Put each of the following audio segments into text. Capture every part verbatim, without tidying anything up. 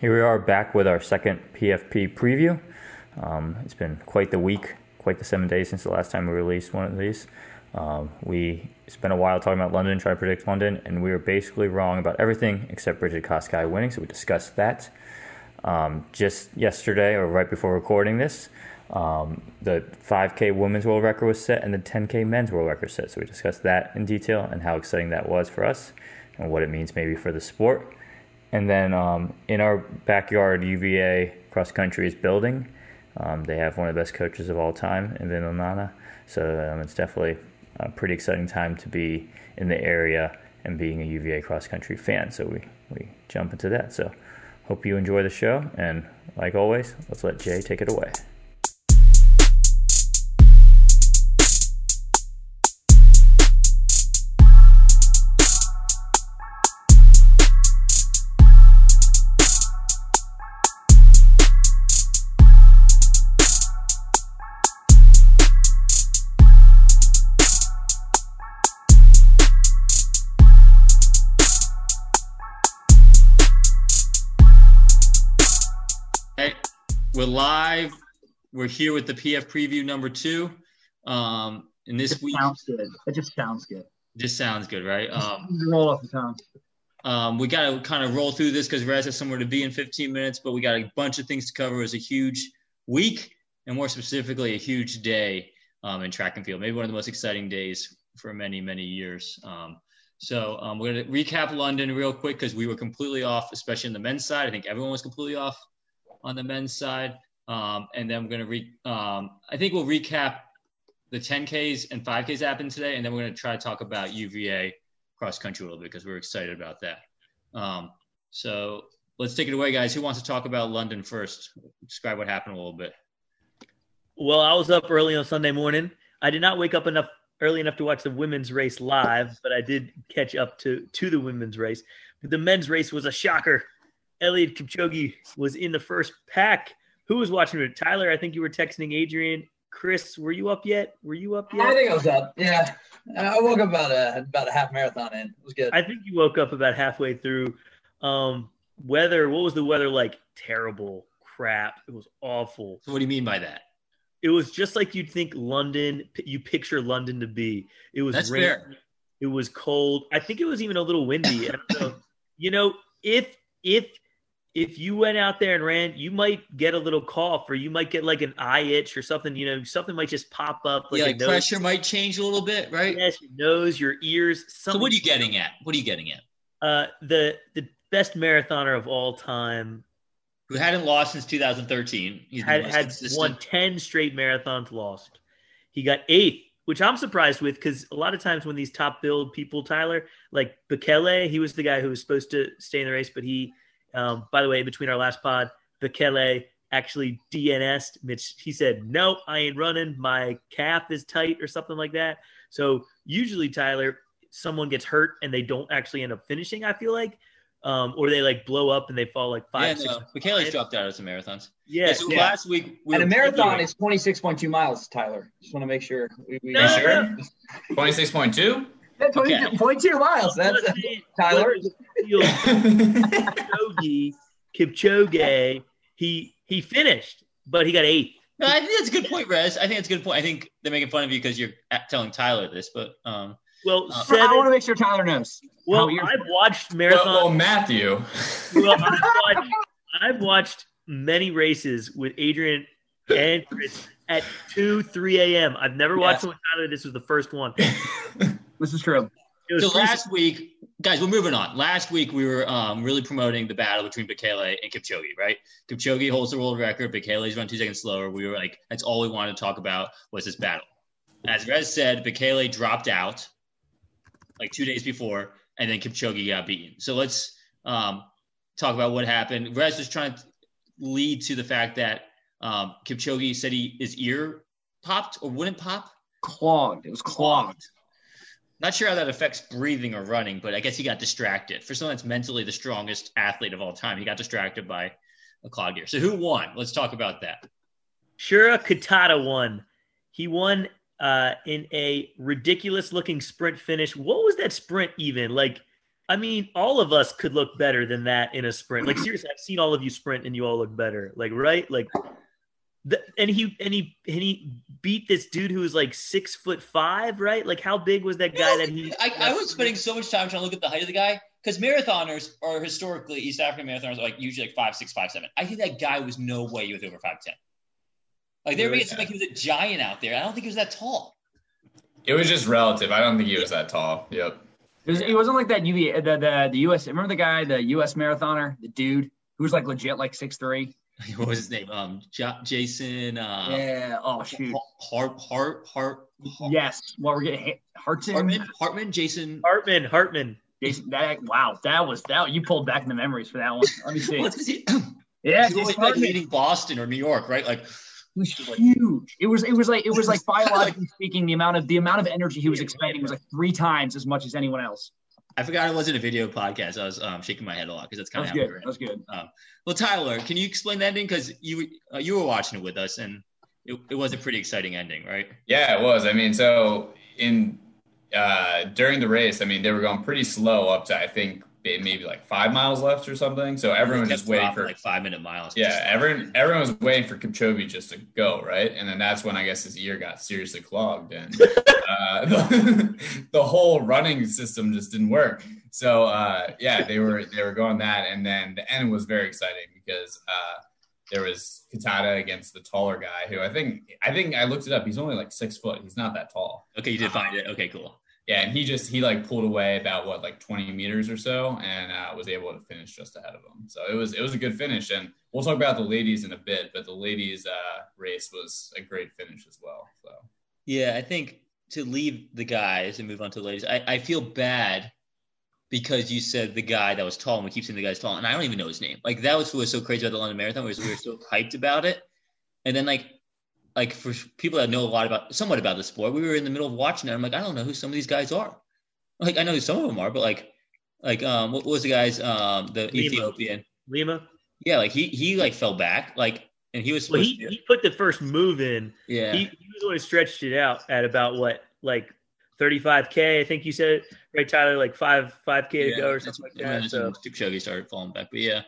here we are back with our second P F P preview. Um, it's been quite the week, quite the seven days since the last time we released one of these. Um, we spent a while talking about London, trying to predict London, and we were basically wrong about everything except Bridgid Kosgei winning, so we discussed that. Um, just yesterday, or right before recording this, um, the five K women's world record was set and the ten K men's world record set, so we discussed that in detail and how exciting that was for us and what it means maybe for the sport. And then um, in our backyard, U V A cross country is building. Um, they have one of the best coaches of all time in Vin Lananna, so um, it's definitely a pretty exciting time to be in the area and being a U V A cross-country fan, so we, we jump into that. So hope you enjoy the show, and like always, let's let Jay take it away. We're live. We're here with the P F preview number two. Um, and this it week sounds good. It just sounds good. Just sounds good, right? Um, roll off the tongue. Um, we got to kind of roll through this because Rez has somewhere to be in fifteen minutes, but we got a bunch of things to cover. It was a huge week, and more specifically, a huge day um, in track and field. Maybe one of the most exciting days for many, many years. Um, so um, we're going to recap London real quick because we were completely off, especially on the men's side. I think everyone was completely off on the men's side, um, and then we're going to, re- um, I think we'll recap the ten Ks and five Ks happened today, and then we're going to try to talk about U V A cross-country a little bit because we're excited about that. Um, so let's take it away, guys. Who wants to talk about London first? Describe what happened a little bit. Well, I was up early on Sunday morning. I did not wake up enough early enough to watch the women's race live, but I did catch up to, to the women's race. But the men's race was a shocker. Eliud Kipchoge was in the first pack. Who was watching it? Tyler, I think you were texting Adrian. Chris, were you up yet? Were you up yet? I think I was up, yeah. I woke up about a, about a half marathon in. It was good. I think you woke up about halfway through. Um, weather, what was the weather like? Terrible crap. It was awful. So what do you mean by that? It was just like you'd think London, you picture London to be. It was That's rain. Fair. It was cold. I think it was even a little windy. I don't know. You know, if if – If you went out there and ran, you might get a little cough or you might get like an eye itch or something, you know, something might just pop up. Like, yeah, like pressure might change a little bit, right? Yes, your nose, your ears. So what are you getting at? What are you getting at? Uh, the the best marathoner of all time. Who hadn't lost since two thousand thirteen. He's had had won ten straight marathons lost. He got eighth, which I'm surprised with because a lot of times when these top billed people, Tyler, like Bekele, he was the guy who was supposed to stay in the race, but he – Um, by the way, between our last pod, Bekele actually D N S'd. Mitch, he said, "Nope, I ain't running. My calf is tight," or something like that. So usually, Tyler, someone gets hurt and they don't actually end up finishing. I feel like, um, or they like blow up and they fall like five. Yeah, no. Bekele's dropped out of some marathons. Yeah. yeah so yeah. Last week, we and a marathon is twenty six point two miles. Tyler, just want to make sure. We, we no, sure. No. Twenty six point two. That's twenty-two point two miles. That's uh, Tyler. Kipchoge, Kipchoge, he he finished, but he got eighth. No, I think that's a good point, Rez. I think that's a good point. I think they're making fun of you because you're telling Tyler this, but um. Well, uh, seven, I want to make sure Tyler knows. Well, I've watched marathon. Well, well Matthew. Well, I've watched, I've watched many races with Adrian and Chris at two, three a.m. I've never watched yes. one with Tyler. This was the first one. This is true. So last week, guys, we're moving on. Last week, we were um, really promoting the battle between Bekele and Kipchoge, right? Kipchoge holds the world record. Bekele's run two seconds slower. We were like, that's all we wanted to talk about was this battle. As Rez said, Bekele dropped out like two days before, and then Kipchoge got beaten. So let's um, talk about what happened. Rez was trying to lead to the fact that um, Kipchoge said he, his ear popped or wouldn't pop. Clogged. It was clogged. Not sure how that affects breathing or running, but I guess he got distracted. For someone that's mentally the strongest athlete of all time, he got distracted by a clogged ear. So who won? Let's talk about that. Shura Kitata won. He won uh, in a ridiculous-looking sprint finish. What was that sprint even? Like I mean, all of us could look better than that in a sprint. Like, seriously, I've seen all of you sprint and you all look better. Like, right? Like, the, and he and he and he beat this dude who was like six foot five, right? Like, how big was that guy? You know, that he? I, I was spending so much time trying to look at the height of the guy because marathoners are historically East African marathoners are like usually like five six five seven. I think that guy was no way he was over five ten. Like they were making it seem like he was a giant out there. I don't think he was that tall. It was just relative. I don't think he was that tall. Yep. It wasn't like that U V A, the, the the U S. Remember the guy, the U S marathoner, the dude who was like legit, like six three. What was his name? Um, J- Jason. Uh, yeah. Oh shoot. Hart. Hart. Hart. Hart. Yes. Well, we're getting hit. Hartman. Hartman. Hartman. Jason. Hartman. Hartman. Jason. That. Wow. That was that. You pulled back in the memories for that one. Let me see. What's he? Yeah. He was like hating Boston or New York, right? Like. It was huge. It was it was like it was like biologically speaking, the amount of the amount of energy he was expending was like three times as much as anyone else. I forgot I wasn't a video podcast. I was um, shaking my head a lot because that's kind of how we were in. That's good. Um, well, Tyler, can you explain the ending? Because you uh, you were watching it with us, and it, it was a pretty exciting ending, right? Yeah, it was. I mean, so in uh, during the race, I mean, they were going pretty slow up to I think. Maybe like five miles left or something. So everyone was just waiting for like five minute miles. Yeah. Everyone, everyone was waiting for Kipchoge just to go. Right. And then that's when I guess his ear got seriously clogged and uh, the, the whole running system just didn't work. So uh, yeah, they were, they were going that. And then the end was very exciting because uh, there was Kitata against the taller guy who I think, I think I looked it up. He's only like six foot. He's not that tall. Okay. You did find it. Okay, cool. Yeah, and he just he like pulled away about what like twenty meters or so, and uh, was able to finish just ahead of him. So it was it was a good finish, and we'll talk about the ladies in a bit. But the ladies' uh, race was a great finish as well. So yeah, I think to leave the guys and move on to the ladies, I, I feel bad because you said the guy that was tall, and we keep saying the guy's tall, and I don't even know his name. Like that was what was so crazy about the London Marathon was we were so hyped about it, and then like. Like for people that know a lot about somewhat about the sport, we were in the middle of watching it. I'm like, I don't know who some of these guys are. Like, I know who some of them are, but like, like, um, what, what was the guy's, um, the Lima. Ethiopian Lima. Yeah. Like he, he like fell back, like, and he was, well, he, to, he put the first move in. Yeah. He, he was always stretched it out at about what, like thirty-five K. I think you said, right, Tyler, like five, five K yeah, to go or something like that. So Kipchoge started falling back, but yeah.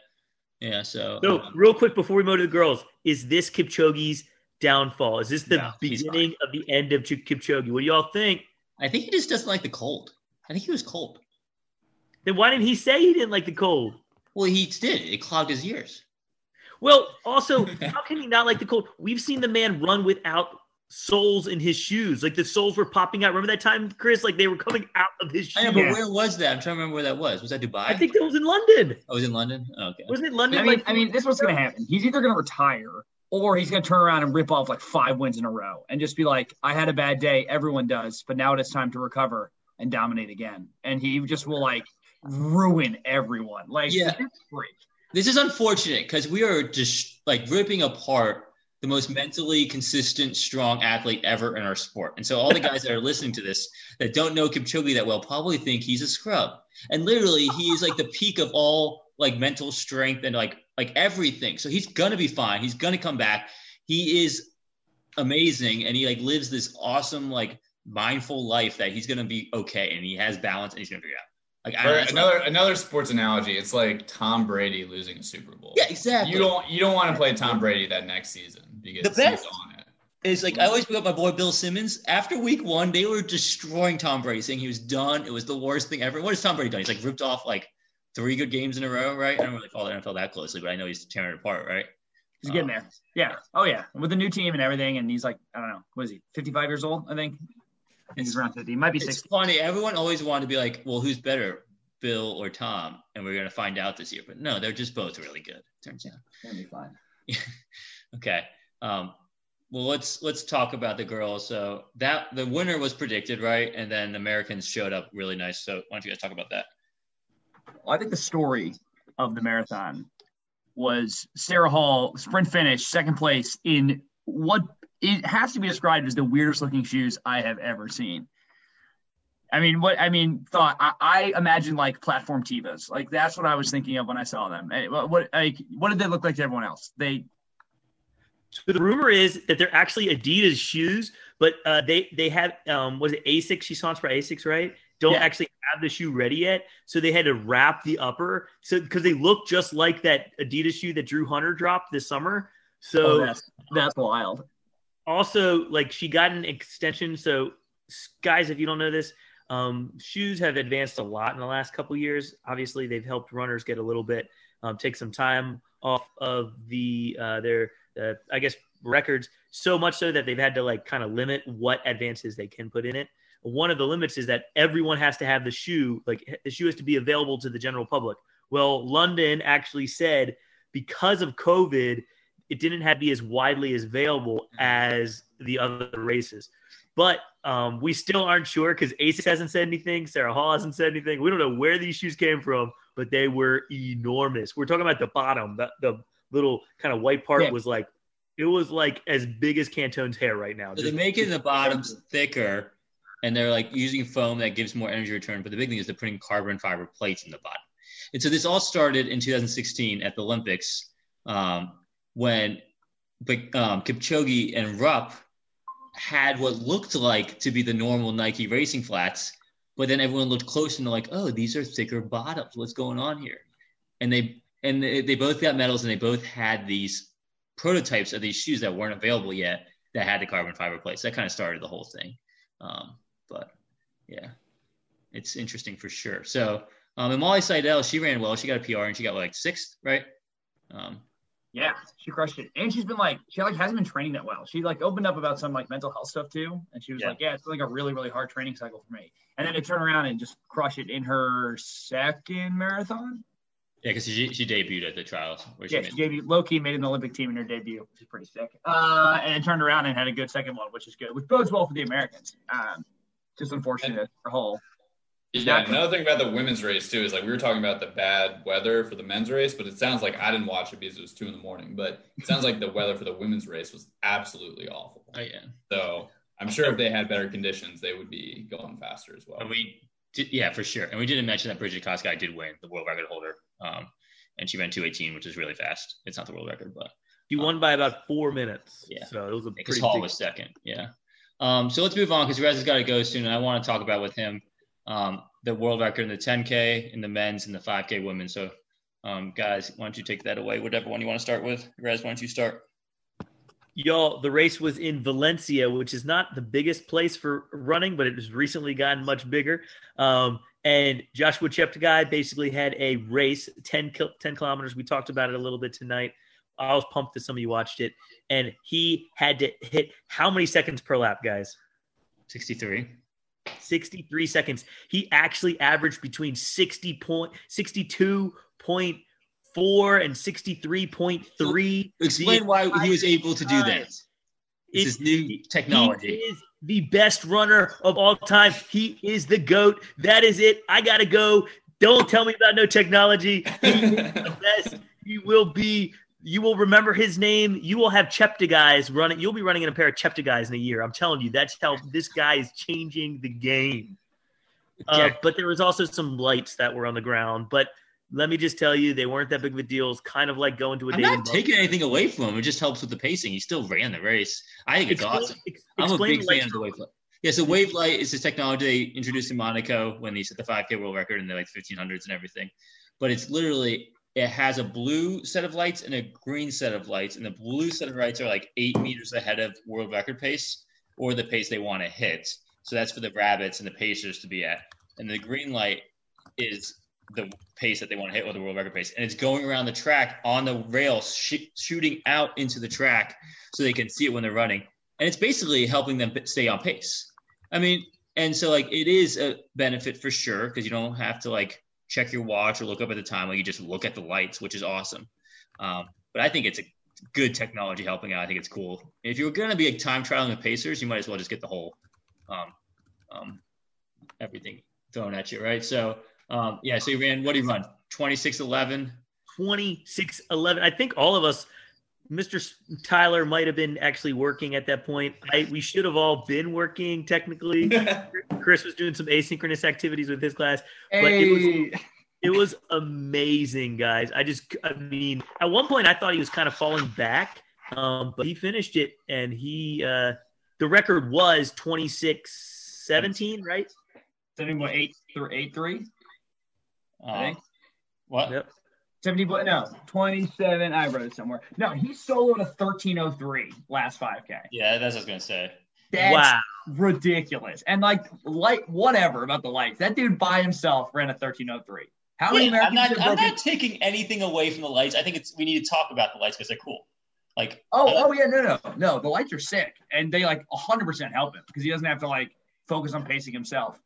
Yeah. So, so um, real quick before we move to the girls, is this Kipchoge's downfall? Is this the no, beginning of the end of Kipchoge? What do y'all think? I think he just doesn't like the cold. I think he was cold. Then why didn't he say he didn't like the cold? Well, he did. It clogged his ears. Well, also, how can he not like the cold? We've seen the man run without soles in his shoes. Like the soles were popping out. Remember that time, Chris? Like they were coming out of his shoes. I know, but where was that? I'm trying to remember where that was. Was that Dubai? I think that was in London. Oh, it was in London? Oh, okay. Wasn't it London? I mean, like, I mean this was going to happen. He's either going to retire or he's going to turn around and rip off like five wins in a row and just be like, I had a bad day. Everyone does. But now it is time to recover and dominate again. And he just will like ruin everyone. Like, yeah. This is unfortunate because we are just like ripping apart the most mentally consistent, strong athlete ever in our sport. And so all the guys that are listening to this that don't know Kipchoge that well probably think he's a scrub. And literally he's like the peak of all like mental strength and like, like everything. So he's going to be fine. He's going to come back. He is amazing. And he like lives this awesome, like mindful life that he's going to be okay. And he has balance and he's going to figure out. Like I don't another, like, another sports analogy. It's like Tom Brady losing a Super Bowl. Yeah, exactly. You don't, you don't want to play Tom Brady that next season. Because the best he's on it. Is like, I always pick up my boy, Bill Simmons. After week one, they were destroying Tom Brady saying he was done. It was the worst thing ever. What has Tom Brady done? He's like ripped off like, three good games in a row, right? I don't really follow the N F L that closely, but I know he's tearing it apart, right? He's um, getting there. Yeah. Oh, yeah. With a new team and everything, and he's like, I don't know, what is he, fifty-five years old, I think? He's around fifty. He might be sixty. It's funny. Everyone always wanted to be like, well, who's better, Bill or Tom? And we're going to find out this year. But no, they're just both really good, turns out. They're going to be fine. Okay. Um, well, let's let's talk about the girls. So that the winner was predicted, right? And then the Americans showed up really nice. So why don't you guys talk about that? Well, I think the story of the marathon was Sarah Hall, sprint finish, second place in what it has to be described as the weirdest looking shoes I have ever seen. I mean, what I mean, thought I, I imagined like platform Tevas, like that's what I was thinking of when I saw them. What, what like what did they look like to everyone else? They. So the rumor is that they're actually Adidas shoes, but uh, they they have um, was it ASICS? She saw it for ASICS, right? don't yeah. actually have the shoe ready yet. So they had to wrap the upper. So because they look just like that Adidas shoe that Drew Hunter dropped this summer. So oh, that's, that's wild. Also, like, she got an extension. So guys, if you don't know this, um, shoes have advanced a lot in the last couple of years. Obviously they've helped runners get a little bit, um, take some time off of the, uh, their, uh, I guess, records, so much so that they've had to like kind of limit what advances they can put in it. One of the limits is that everyone has to have the shoe, like the shoe has to be available to the general public. Well, London actually said because of COVID, it didn't have to be as widely available as the other races. But um, we still aren't sure because A S I C S hasn't said anything. Sarah Hall hasn't said anything. We don't know where these shoes came from, but they were enormous. We're talking about the bottom, the, the little kind of white part yeah. was like, it was like as big as Cantone's hair right now. So they're making the bottoms thicker. And they're like using foam that gives more energy return. But the big thing is they're putting carbon fiber plates in the bottom. And so this all started in two thousand sixteen at the Olympics um, when um, Kipchoge and Rupp had what looked like to be the normal Nike racing flats. But then everyone looked close and they're like, oh, these are thicker bottoms. What's going on here? And they and they, they both got medals and they both had these prototypes of these shoes that weren't available yet that had the carbon fiber plates. That kind of started the whole thing. Um, But yeah, it's interesting for sure. So, um, and Molly Seidel, she ran well. She got a P R and she got like sixth, right? Um, yeah, she crushed it. And she's been like, she like hasn't been training that well. She like opened up about some like mental health stuff too. And she was yeah. like, yeah, it's like a really, really hard training cycle for me. And then to turn around and just crush it in her second marathon. Yeah, because she she debuted at the trials. Where she yeah, made- she debuted. Low-key made an Olympic team in her debut, which is pretty sick. Uh, and turned around and had a good second one, which is good, which bodes well for the Americans. Um, Just unfortunate for Hull. Yeah, Not another thing about the women's race, too, is like we were talking about the bad weather for the men's race, but it sounds like I didn't watch it because it was two in the morning, but it sounds like the weather for the women's race was absolutely awful. Oh, yeah. So I'm sure if they had better conditions, they would be going faster as well. And we did, yeah, for sure. And we didn't mention that Bridgid Kosgei did win, the world record holder, um, and she ran two eighteen, which is really fast. It's not the world record, but. She um, won by about four minutes. Yeah. So it was a pretty Because Hall big... was second, yeah. Um, so let's move on because Rez has got to go soon. And I want to talk about with him um, the world record in the ten K, in the men's, and the five K women. So, um, guys, why don't you take that away? Whatever one you want to start with. Rez, why don't you start? Y'all, the race was in Valencia, which is not the biggest place for running, but it has recently gotten much bigger. Um, and Joshua Cheptegei basically had a race, ten kilometers. We talked about it a little bit tonight. I was pumped that some of you watched it. And he had to hit how many seconds per lap, guys? sixty-three. sixty-three seconds. He actually averaged between sixty point, sixty-two point four and sixty-three point three. Explain why he was able to do that. It's his new technology. He is the best runner of all time. He is the GOAT. That is it. I got to go. Don't tell me about no technology. He is the best. He will be. You will remember his name. You will have Cheptegeis running. You'll be running in a pair of Cheptegeis in a year. I'm telling you, that's how this guy is changing the game. Uh, yeah. But there was also some lights that were on the ground. But let me just tell you, they weren't that big of a deal. It's kind of like going to a I'm not taking anything away from him. It just helps with the pacing. He still ran the race. I think it's explain, awesome. Ex- I'm a big fan of the wave light. Yeah, so wave light is this technology they introduced in Monaco when they set the five K world record in the like fifteen hundreds and everything. But it's literally – it has a blue set of lights and a green set of lights, and the blue set of lights are like eight meters ahead of world record pace or the pace they want to hit. So that's for the rabbits and the pacers to be at. And the green light is the pace that they want to hit or the world record pace. And it's going around the track on the rail, sh- shooting out into the track so they can see it when they're running. And it's basically helping them stay on pace. I mean, and so like it is a benefit for sure because you don't have to like check your watch or look up at the time. Like you just look at the lights, which is awesome. Um, but I think it's a good technology helping out. I think it's cool. If you're going to be a time trialing the pacers, you might as well just get the whole um, um, everything thrown at you, right? So um, yeah, so he ran, what did he run? twenty-six eleven. twenty-six eleven. I think all of us, Mister Tyler might have been actually working at that point. I, we should have all been working technically. Chris was doing some asynchronous activities with his class. Hey. But it was, it was amazing, guys. I just, I mean, at one point I thought he was kind of falling back, um, but he finished it, and he, uh, the record was twenty-six seventeen, right? seventy point eight eight, through eight three. I think. Uh, what? Yep. Seventy point no twenty seven. I wrote it somewhere. No, he soloed a thirteen oh three last five k. Yeah, that's what I was gonna say. That's wow, ridiculous. And like light, whatever about the lights. That dude by himself ran a thirteen oh three. How many Americans? I'm, not, I'm not taking anything away from the lights. I think it's we need to talk about the lights because they're cool. Like oh oh yeah no no no the lights are sick and they like one hundred percent help him because he doesn't have to like focus on pacing himself.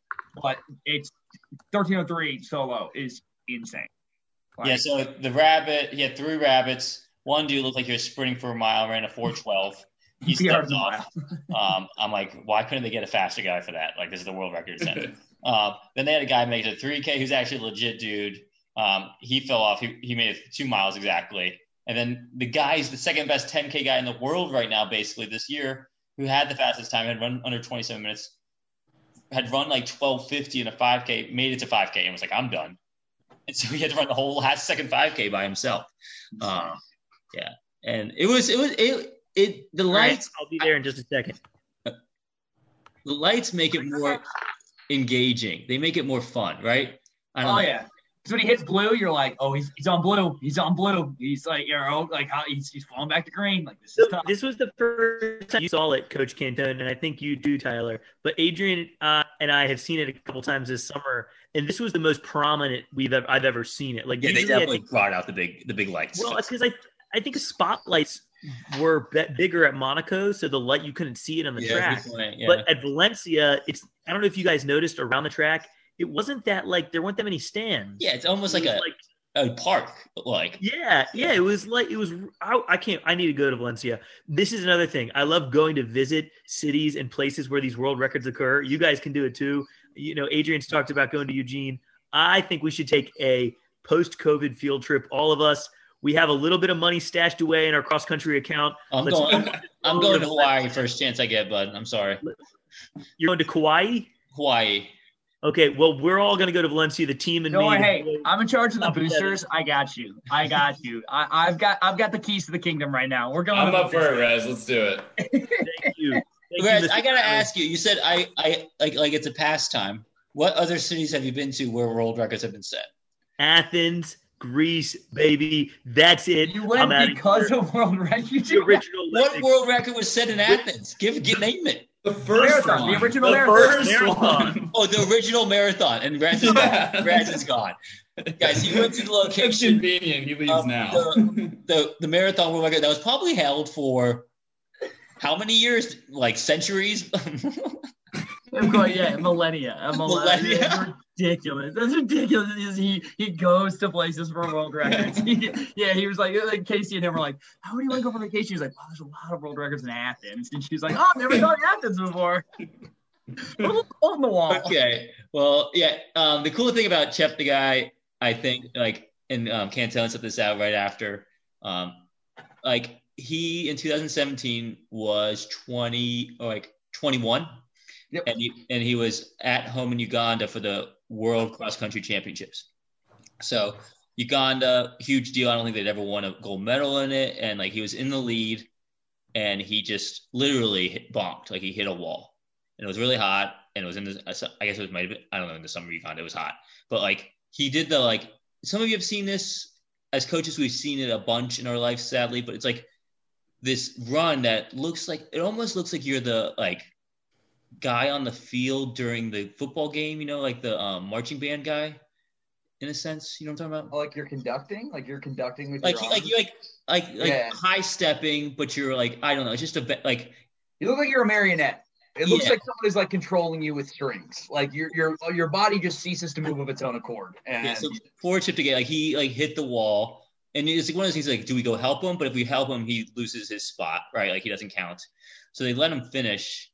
But it's thirteen oh three solo is insane. Like, yeah, so the rabbit, he had three rabbits. One dude looked like he was sprinting for a mile, ran a four twelve. He stepped off. Um, I'm like, why couldn't they get a faster guy for that? Like, this is the world record. um, then they had a guy make it a three K who's actually a legit dude. Um, he fell off. He, he made it two miles exactly. And then the guy is the second best ten K guy in the world right now, basically this year, who had the fastest time, had run under twenty-seven minutes, had run like twelve fifty in a five K, made it to five K, and was like, I'm done. And so he had to run the whole last second five K by himself. Uh, yeah. And it was, it was, it, it, the lights. I'll be there in just a second. The lights make it more engaging. They make it more fun, right? I don't oh, know. yeah. So when he hits blue, you're like, oh, he's he's on blue. He's on blue. He's like, you know, like he's, he's falling back to green. Like, this is tough. This was the first time you saw it, Coach Cantone, and I think you do, Tyler. But Adrian uh, and I have seen it a couple times this summer, and this was the most prominent we've ever, I've ever seen it. Like, yeah, they definitely think, brought out the big the big lights. Well, it's because I I think spotlights were b- bigger at Monaco, so the light you couldn't see it on the yeah, track. Point, yeah. But at Valencia, it's I don't know if you guys noticed around the track. It wasn't that like there weren't that many stands. Yeah, it's almost it like, a, like a park. Like yeah, yeah. It was like it was. I, I can't. I need to go to Valencia. This is another thing. I love going to visit cities and places where these world records occur. You guys can do it too. You know, Adrian's talked about going to Eugene. I think we should take a post-COVID field trip. All of us. We have a little bit of money stashed away in our cross-country account. I'm Let's going. Go I'm going to Hawaii first chance I get, bud. I'm sorry. You're going to Kauai. Hawaii. Okay, well, we're all going to go to Valencia, the team and no, me. Hey, I'm in charge of the boosters. I got you. I got you. I, I've got I've got the keys to the kingdom right now. We're going. I'm up for it, Rez. Let's do it. Thank you. Thank Rez, you, I got to ask you. You said I, I like like it's a pastime. What other cities have you been to where world records have been set? Athens, Greece, baby. That's it. You went I'm because of world records. Original what Olympics. World record was set in Athens? Give, give name it. The first marathon, one. The original the marathon. First marathon. Oh, the original marathon. And Raz is yeah. gone. Raz is gone. Guys, you went to the location. It's convenient. You leave um, now. The, the, the marathon world record that was probably held for how many years? Like centuries? Going, yeah, millennia. A millennia. millennia. Ridiculous. That's ridiculous. He he goes to places for world records. He, yeah, he was like, like Casey and him were like, how do you want to go for vacation? He's like, wow, there's a lot of world records in Athens. And she's like, oh, I've never gone to Athens before. On the wall. Okay. Well, yeah. Um, the cool thing about Cheptegei, I think, like, and um, Cantone set this out right after. Um, like he in two thousand seventeen was twenty or like twenty-one, yep. and he and he was at home in Uganda for the World Cross Country Championships. So Uganda, huge deal. I don't think they'd ever won a gold medal in it. And like he was in the lead, and he just literally hit, bonked. Like he hit a wall, and it was really hot. And it was in the, I guess it was might have been, I don't know, in the summer Uganda it was hot. But like he did the like. Some of you have seen this as coaches. We've seen it a bunch in our life, sadly. But it's like this run that looks like it almost looks like you're the like. guy on the field during the football game, you know, like the um, marching band guy, in a sense, you know what I'm talking about? Like you're conducting, like you're conducting with like your he, like you like like like yeah. high stepping, but you're like I don't know, it's just a like you look like you're a marionette. It looks yeah. like somebody's like controlling you with strings. Like your your your body just ceases to move of its own accord. And yeah, so poor Cheptegei, like he like hit the wall, and it's like one of those things like do we go help him? But if we help him, he loses his spot, right? Like he doesn't count. So they let him finish.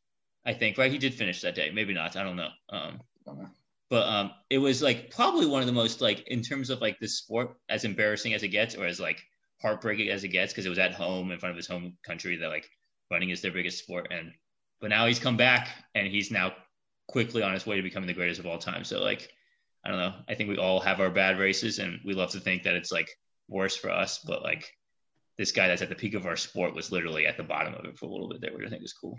I think, right? He did finish that day. Maybe not. I don't know. Um, don't know. But um, it was like probably one of the most like in terms of like this sport as embarrassing as it gets or as like heartbreaking as it gets because it was at home in front of his home country that like running is their biggest sport. And but now he's come back and he's now quickly on his way to becoming the greatest of all time. So like, I don't know. I think we all have our bad races and we love to think that it's like worse for us. But like this guy that's at the peak of our sport was literally at the bottom of it for a little bit there, which I think is cool.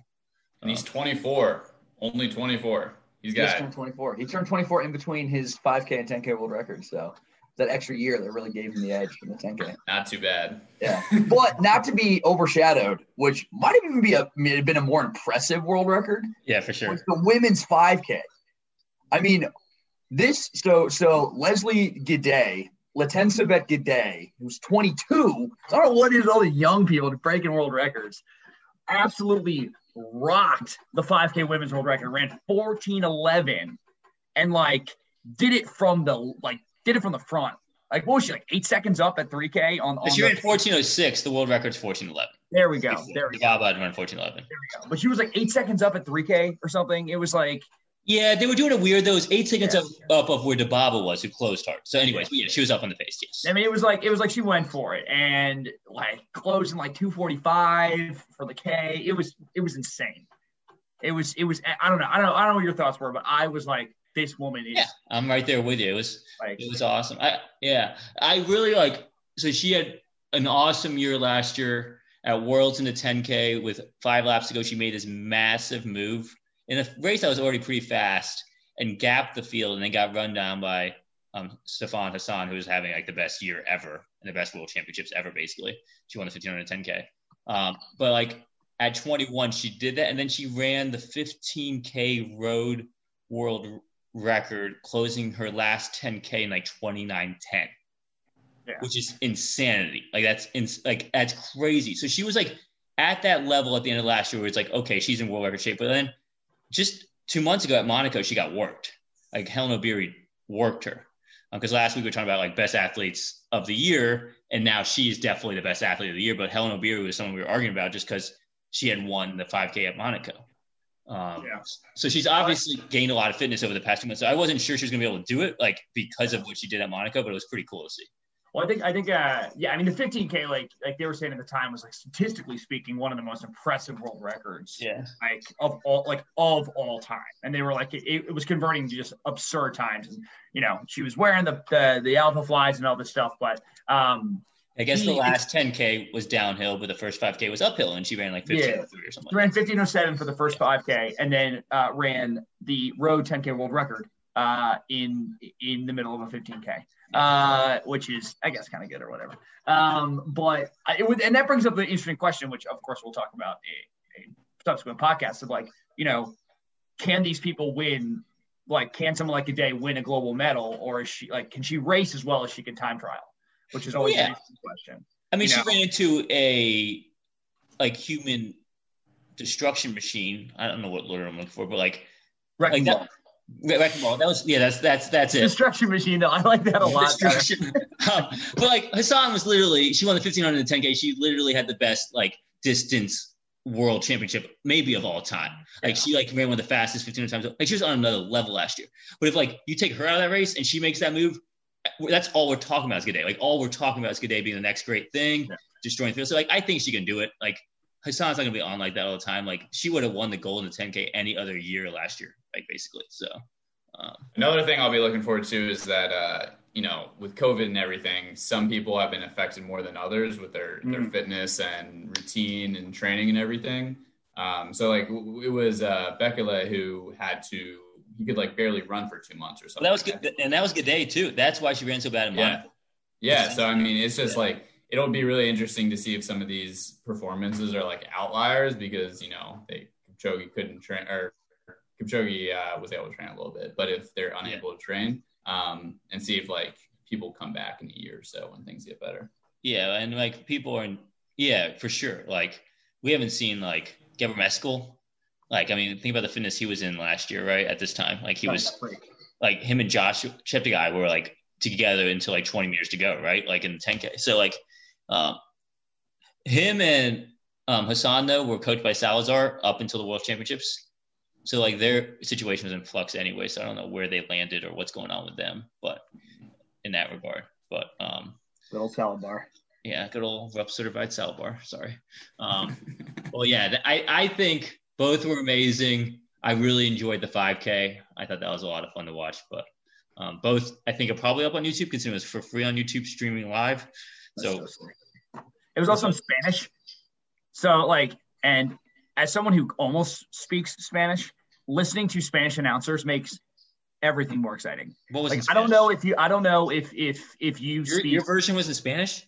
And he's twenty-four, only twenty-four. He's got he turned twenty-four. He turned twenty-four in between his five K and ten K world record. So that extra year that really gave him the edge in the ten K. Not too bad. Yeah. But not to be overshadowed, which might even be a been a more impressive world record. Yeah, for sure. The women's five K. I mean, this so so Leslie Gidey, Letesenbet Gidey, who's twenty-two. I don't know what it is all the young people breaking world records. Absolutely rocked the five K women's world record, ran fourteen eleven, and like did it from the like did it from the front. Like, what was she, like eight seconds up at three K? on, on She the, ran fourteen oh six. The world record's fourteen eleven. There we go. There we go. Bob had run fourteen eleven. There we go. But she was like eight seconds up at three K or something. It was like – Yeah, they were doing a weird – those eight seconds yeah, up, yeah. up of where Dababa was, who closed hard. So, anyways, yeah, she was up on the pace, yes. I mean, it was like it was like she went for it and, like, closed in, like, two forty-five for the K. It was it was insane. It was – it was I don't know. I don't know, I don't know what your thoughts were, but I was like – this woman is. Yeah, I'm right there with you. It was, like, it was awesome. I yeah, I really like. So she had an awesome year last year at Worlds in the ten K with five laps to go. She made this massive move in a race that was already pretty fast and gapped the field, and then got run down by um, Sifan Hassan, who was having like the best year ever and the best world championships ever. Basically, she won the fifteen hundred and ten K. Um, but like at twenty-one, she did that, and then she ran the fifteen K road world record, closing her last ten K in like twenty-nine ten, yeah. Which is insanity. Like that's ins- like that's crazy. So she was like at that level at the end of last year where it's like, okay, she's in world record shape. But then just two months ago at Monaco, she got worked. Like Helen Obiri worked her, because um, last week we were talking about like best athletes of the year, and now she's definitely the best athlete of the year. But Helen Obiri was someone we were arguing about just because she had won the five K at Monaco. Um, yeah. So she's obviously gained a lot of fitness over the past two months. So I wasn't sure she was going to be able to do it, like because of what she did at Monaco, but it was pretty cool to see. Well, I think, I think, uh, yeah, I mean, the fifteen K, like, like they were saying at the time, was like statistically speaking, one of the most impressive world records, yeah, like of all, like of all time. And they were like, it, it was converting to just absurd times. And you know, she was wearing the the, the alpha flies and all this stuff, but um, I guess she, the last ten K was downhill, but the first five K was uphill, and she ran like fifteen oh three yeah. or something. She ran fifteen oh seven for the first yeah. five K, and then uh, ran the road ten K world record uh, in in the middle of a fifteen K, uh, which is, I guess, kind of good or whatever. Um, but I, it would, and that brings up an interesting question, which of course we'll talk about in, in subsequent podcasts, of like, you know, can these people win? Like, can someone like Gidey win a global medal, or is she like, can she race as well as she can time trial? Which is always yeah. an interesting question. I mean, you she know? ran into a like human destruction machine. I don't know what lure I'm looking for, but like wrecking like ball. That, wrecking ball. That was yeah. That's that's that's it. Destruction machine. Though I like that a lot. um, but like Hassan was literally, she won the fifteen hundred and ten K. She literally had the best like distance world championship maybe of all time. Like yeah. she like ran one of the fastest fifteen hundred times. Like she was on another level last year. But if like you take her out of that race and she makes that move, that's all we're talking about is Gidey. Like all we're talking about is Gidey being the next great thing, yeah. destroying field. So like, I think she can do it. Like Hassan's not gonna be on like that all the time. Like she would have won the gold in the ten K any other year last year, like basically. So um, another thing I'll be looking forward to is that, uh, you know, with COVID and everything, some people have been affected more than others with their, mm-hmm. their fitness and routine and training and everything. Um, so like it was uh, Bekele who had to, he could like barely run for two months or something. Well, that was good, right? And that was Gidey too. That's why she ran so bad in Monaco. Yeah. yeah. So I mean, it's just yeah. like it'll be really interesting to see if some of these performances are like outliers, because you know they Kipchoge couldn't train, or Kipchoge uh, was able to train a little bit, but if they're unable yeah. to train, um, and see if like people come back in a year or so when things get better. Yeah, and like people are, in, yeah, for sure. Like we haven't seen like Gebremeskel. Like, I mean, think about the fitness he was in last year, right? At this time, like he was like him and Joshua Cheptegei were like together until like twenty meters to go, right? Like in the ten K. So like um, him and um, Hassan though were coached by Salazar up until the World Championships. So like their situation was in flux anyway. So I don't know where they landed or what's going on with them, but in that regard, but um, good old Salazar. Yeah. Good old rough certified Salazar. Sorry. Um, well, yeah, I, I think, both were amazing. I really enjoyed the five K. I thought that was a lot of fun to watch, but um, both I think are probably up on YouTube, because it was for free on YouTube streaming live. So, so it was also in Spanish. So like, and as someone who almost speaks Spanish, listening to Spanish announcers makes everything more exciting. What was like, I don't know if you, I don't know if, if, if you your, speak. Your version was in Spanish?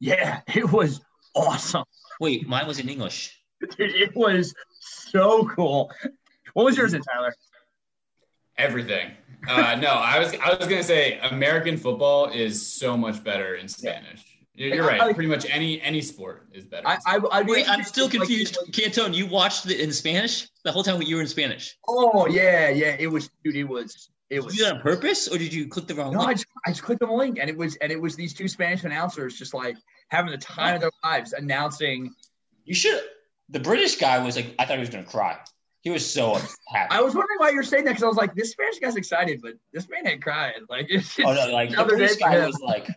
Yeah, it was awesome. Wait, mine was in English. Dude, it was so cool. What was yours in, Tyler? Everything. Uh, no, I was I was going to say American football is so much better in Spanish. Yeah. You're right. I, I, Pretty much any any sport is better. I, I, I, Wait, I'm still confused. Like, Cantone, you watched it in Spanish the whole time you were in Spanish? Oh, yeah, yeah. It was – dude, it was – it was. Did you do that on purpose or did you click the wrong no, link? No, I just, I just clicked on the link, and it was and it was these two Spanish announcers just like having the time of their lives announcing – You should – the British guy was like – I thought he was going to cry. He was so happy. I was wondering why you were saying that because I was like, this Spanish guy's excited, but this man ain't crying. Like, it's just oh no, like the British guy was like,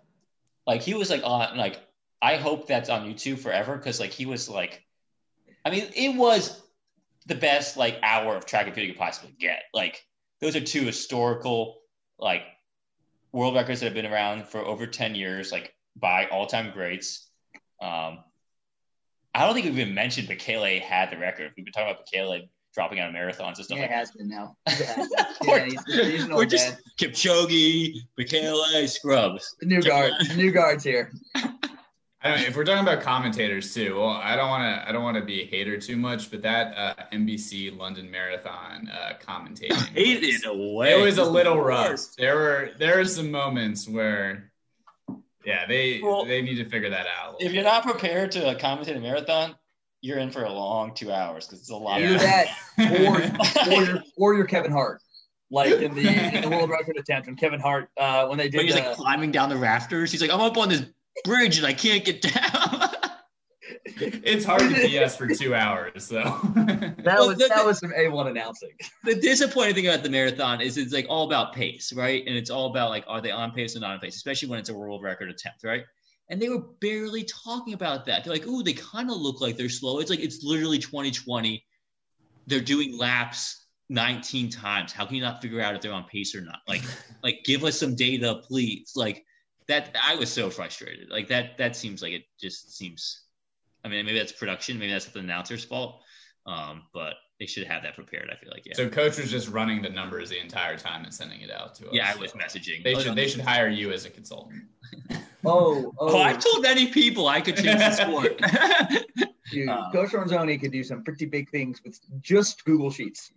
like he was like on like I hope that's on YouTube forever because like he was like, I mean it was the best like hour of track and field you could possibly get. Like those are two historical like world records that have been around for over ten years, like by all-time greats. Um, I don't think we've even mentioned Bekele had the record. We've been talking about Bekele dropping out of marathons and stuff yeah, like that. It has been now. Has been. Yeah, he's, he's an old we're just dad. Kipchoge, Bekele, Scrubs. The new guard. The new guard's here. I mean, if we're talking about commentators too, well, I don't want to I don't want to be a hater too much, but that uh, N B C London Marathon uh, commentating. Hated away. It was a little rough. There were there are some moments where yeah, they well, they need to figure that out. If you're not prepared to uh, commentate a marathon, you're in for a long two hours because it's a lot. You're yeah. that, or, or, you're, or you're Kevin Hart, like in the, in the world record attempt when Kevin Hart, uh, when they did, when he's the, like climbing down the rafters. He's like, I'm up on this bridge and I can't get down. It's hard to B S for two hours, so that well, was the, that was some A one announcing. The disappointing thing about the marathon is it's like all about pace, right? And it's all about like, are they on pace or not on pace, especially when it's a world record attempt, right? And they were barely talking about that. They're like, ooh, they kind of look like they're slow. It's like, it's literally twenty twenty. They're doing laps nineteen times. How can you not figure out if they're on pace or not? Like, like give us some data, please. Like that, I was so frustrated. Like that, that seems like it just seems, I mean, maybe that's production. Maybe that's the announcer's fault. Um, but they should have that prepared. I feel like, yeah. So coach was just running the numbers the entire time and sending it out to us. Yeah, I was messaging. They should, they should hire you as a consultant. Oh, oh. oh, I've told many people I could change the sport. Dude, um, Coach Ronzoni could do some pretty big things with just Google Sheets.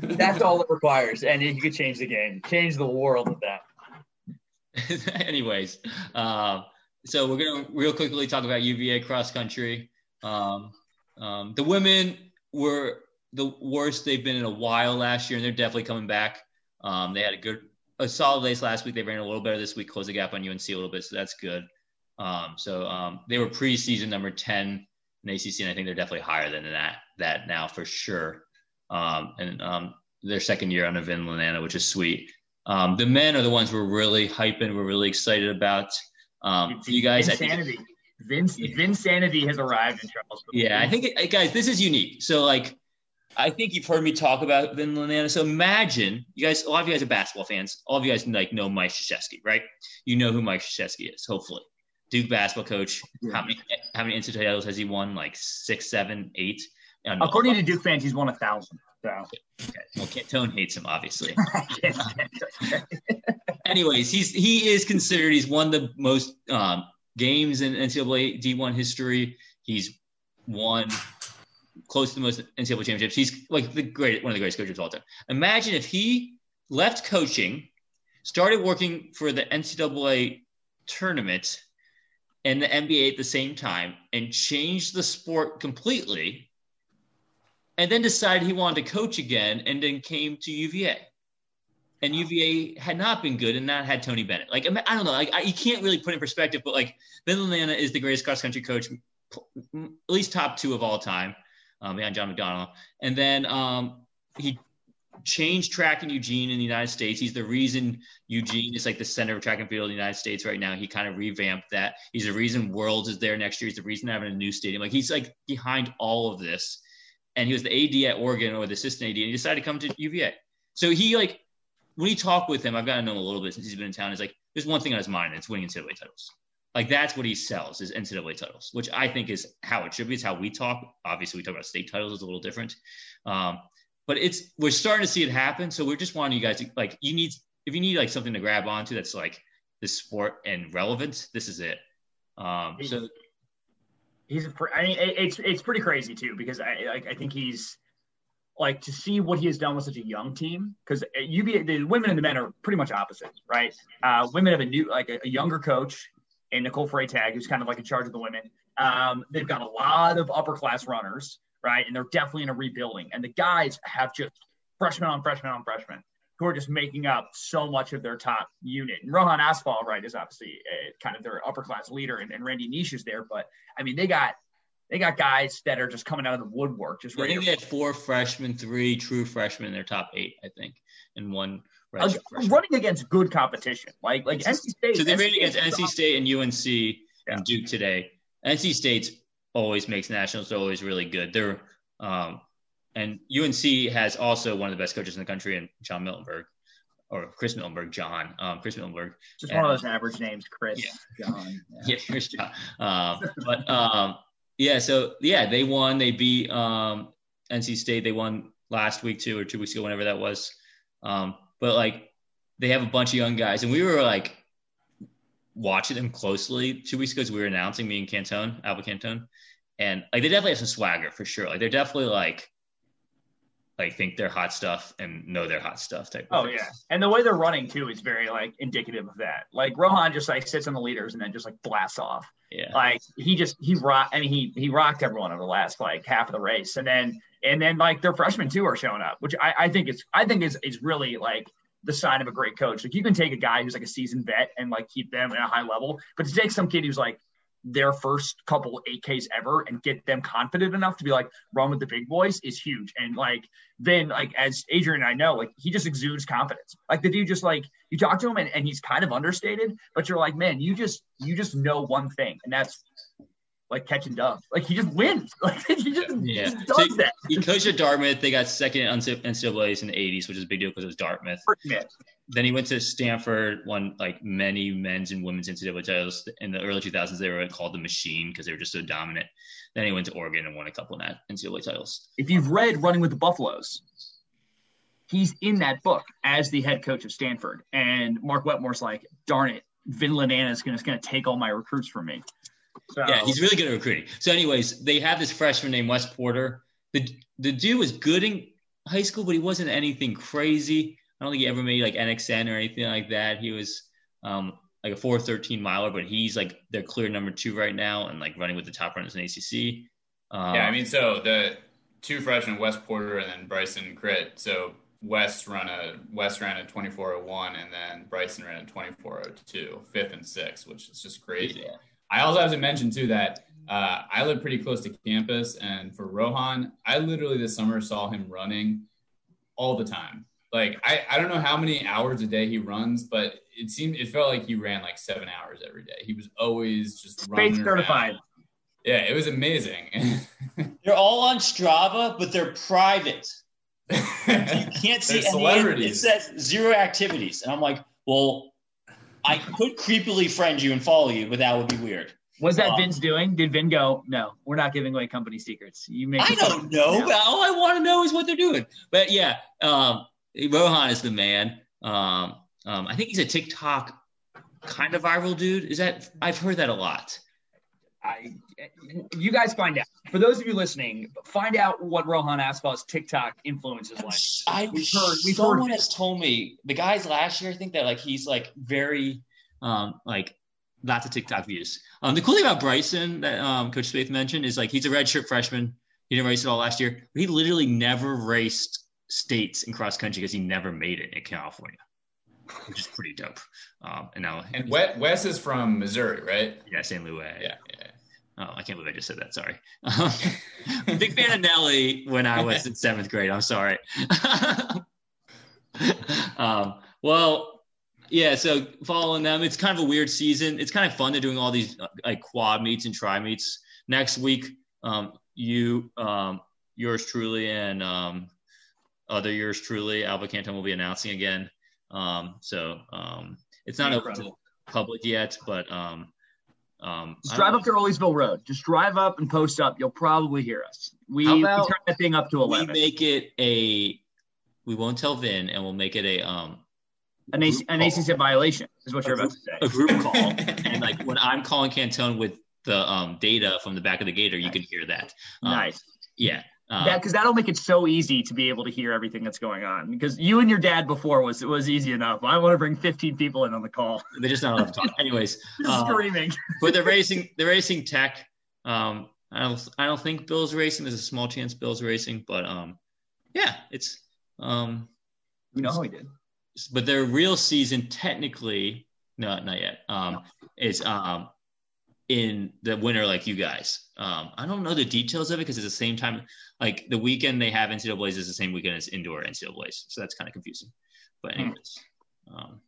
That's all it requires. And you could change the game, change the world with that. Anyways, uh, so we're going to real quickly talk about U V A cross country. Um, um, the women were the worst they've been in a while last year, and they're definitely coming back. Um, they had a good a solid race last week. They ran a little better this week, closed the gap on U N C a little bit, so that's good. Um, so um, they were preseason number ten in A C C, and I think they're definitely higher than that that now for sure. Um, and um, their second year on Vin Lananna, which is sweet. Um, the men are the ones we're really hyping, we're really excited about. Um, for you guys, Insanity. I think Vince, Vinsanity has arrived in Charleston. Yeah, I think, it, guys, this is unique. So, like, I think you've heard me talk about Vin Lananna. So imagine you guys, a lot of you guys are basketball fans. All of you guys like know Mike Krzyzewski, right? You know who Mike Krzyzewski is, hopefully. Duke basketball coach. Yeah. How many how many N C A A titles has he won? Like six, seven, eight? According to Duke fans, he's won a thousand. So. Okay. Well, Cantone hates him, obviously. Anyways, he's he is considered, he's won the most um, games in N C A A D one history. He's won close to the most N C A A championships. He's like the great, one of the greatest coaches of all time. Imagine if he left coaching, started working for the N C A A tournament and the N B A at the same time, and changed the sport completely, and then decided he wanted to coach again, and then came to U V A. And U V A had not been good and not had Tony Bennett. Like, I don't know, like I, you can't really put it in perspective, but like Vin Lananna is the greatest cross-country coach, at least top two of all time. Um, behind John McDonnell. And then um, he changed track in Eugene in the United States. He's the reason Eugene is like the center of track and field in the United States right now. He kind of revamped that. He's the reason Worlds is there next year. He's the reason having a new stadium. Like he's like behind all of this. And he was the A D at Oregon, or the assistant A D, and he decided to come to U V A. So he like, when you talk with him, I've gotten to know him a little bit since he's been in town. He's like, there's one thing on his mind, and it's winning N C A A titles. Like that's what he sells is N C A A titles, which I think is how it should be. It's how we talk. Obviously we talk about state titles is a little different. Um, but it's, we're starting to see it happen. So we're just wanting you guys to, like, you need, if you need like something to grab onto that's like this sport and relevant, this is it. Um, so he's, a, I mean, it's, it's pretty crazy too, because I, like, I think he's like, to see what he has done with such a young team, because U V A, the women and the men are pretty much opposite, right? Uh, women have a new, like a, a younger coach in Nicole Freytag, who's kind of like in charge of the women. Um, they've got a lot of upper class runners, right? And they're definitely in a rebuilding. And the guys have just freshmen on freshmen on freshmen who are just making up so much of their top unit. And Rohan Asphal, right, is obviously a, kind of their upper class leader, and, and Randy Neish is there. But I mean, they got they got guys that are just coming out of the woodwork. Just I think they had four freshmen, three true freshmen in their top eight, I think, and one. Uh, running against good competition, like like N C State. So they're running against N C State and U N C yeah. and Duke today. N C State's always makes nationals. They're always really good. They're um, and U N C has also one of the best coaches in the country, and John Miltenberg, or Chris Miltenberg, John, um, Chris Miltenberg. Just and, one of those average names, Chris yeah. John. Yeah, Chris John. Um, but um, yeah, so yeah, they won. They beat um, N C State. They won last week too, or two weeks ago, whenever that was. Um, But, like, they have a bunch of young guys. And we were, like, watching them closely two weeks ago as we were announcing, me and Cantone, Alba Cantone. And, like, they definitely have some swagger for sure. Like, they're definitely, like, like think they're hot stuff and know they're hot stuff type of thing. Oh, yeah. And the way they're running, too, is very, like, indicative of that. Like, Rohan just, like, sits on the leaders and then just, like, blasts off. Yeah. Like, he just – he rocked – I mean, he he rocked everyone over the last, like, half of the race. And then – And then, like, their freshmen, too, are showing up, which I, I think is I think is, is really, like, the sign of a great coach. Like, you can take a guy who's, like, a seasoned vet and, like, keep them at a high level. But to take some kid who's, like, their first couple eight Ks ever and get them confident enough to be, like, run with the big boys is huge. And, like, then, like, as Adrian and I know, like, he just exudes confidence. Like, the dude just, like, you talk to him and, and he's kind of understated, but you're like, man, you just you just know one thing, and that's – like catching dubs. Like he just wins. Like he just, yeah. just does so, that. He coached at Dartmouth. They got second in N C double A's in the eighties, which is a big deal because it was Dartmouth. Yeah. Then he went to Stanford, won like many men's and women's N C double A titles. In the early two thousands, they were called the Machine because they were just so dominant. Then he went to Oregon and won a couple of N C double A titles. If you've read Running with the Buffaloes, he's in that book as the head coach of Stanford. And Mark Wetmore's like, darn it, Vin Lananna is going to take all my recruits from me. So. Yeah, he's really good at recruiting. So anyways, they have this freshman named Wes Porter. The the dude was good in high school, but he wasn't anything crazy. I don't think he ever made like N X N or anything like that. He was um, like a four thirteen miler, but he's like their clear number two right now and like running with the top runners in A C C. Um, yeah, I mean, so the two freshmen, Wes Porter and then Bryson Crit. So Wes, run a, Wes ran a twenty-four oh one and then Bryson ran a twenty-four oh two, fifth and sixth, which is just crazy. Yeah. I also have to mention, too, that uh, I live pretty close to campus. And for Rohan, I literally this summer saw him running all the time. Like, I, I don't know how many hours a day he runs, but it seemed it felt like he ran like seven hours every day. He was always just running. Space certified. Yeah, it was amazing. They're all on Strava, but they're private. You can't see any. It says zero activities. And I'm like, well, I could creepily friend you and follow you, but that would be weird. Was that um, Vin's doing? Did Vin go, no, we're not giving away company secrets. You make I don't know, now. But all I want to know is what they're doing. But, yeah, um, Rohan is the man. Um, um, I think he's a TikTok kind of viral dude. Is that I've heard that a lot. I, you guys find out. For those of you listening, find out what Rohan Asphal's TikTok influence is like. I we've heard, we've someone heard has told me the guys last year. I think that like he's like very um, like lots of TikTok views. Um, the cool thing about Bryson that um, Coach Spaeth mentioned is like he's a redshirt freshman. He didn't race at all last year. But he literally never raced states in cross country because he never made it in California, which is pretty dope. Um, and now and Wes, Wes is from Missouri, right? Yeah, Saint Louis. Yeah. yeah. Oh, I can't believe I just said that. Sorry. Big fan of Nelly when I was in seventh grade. I'm sorry. um, well, yeah, so following them, it's kind of a weird season. It's kind of fun. They're doing all these like quad meets and tri meets. Next week, um, you, um, yours truly, and um, other yours truly, Alba Canton will be announcing again. Um, so um, it's not open to the public yet, but um, Um, Just drive up to Earliesville Road. Just drive up and post up. You'll probably hear us. We, we turn that thing up to eleven. We make it a – we won't tell Vin, and we'll make it a um, – An, A C, an A C C violation is what a you're group, about to say. A group call. And, like, when I'm calling Cantone with the um, data from the back of the Gator, nice. You can hear that. Um, nice. Yeah. Um, yeah, because that'll make it so easy to be able to hear everything that's going on. Because you and your dad before was it was easy enough. I want to bring fifteen people in on the call. They're just not allowed to talk. Anyways, uh, screaming. But they're racing. They're racing Tech. Um, I don't. I don't think Bill's racing. There's a small chance Bill's racing, but um, yeah, it's um, you know, he did. But their real season, technically, no, not yet. Um, is um. in the winter, like you guys. Um, I don't know the details of it because it's the same time, like the weekend they have N C A As is the same weekend as indoor N C A As. So that's kind of confusing. But anyways. Um,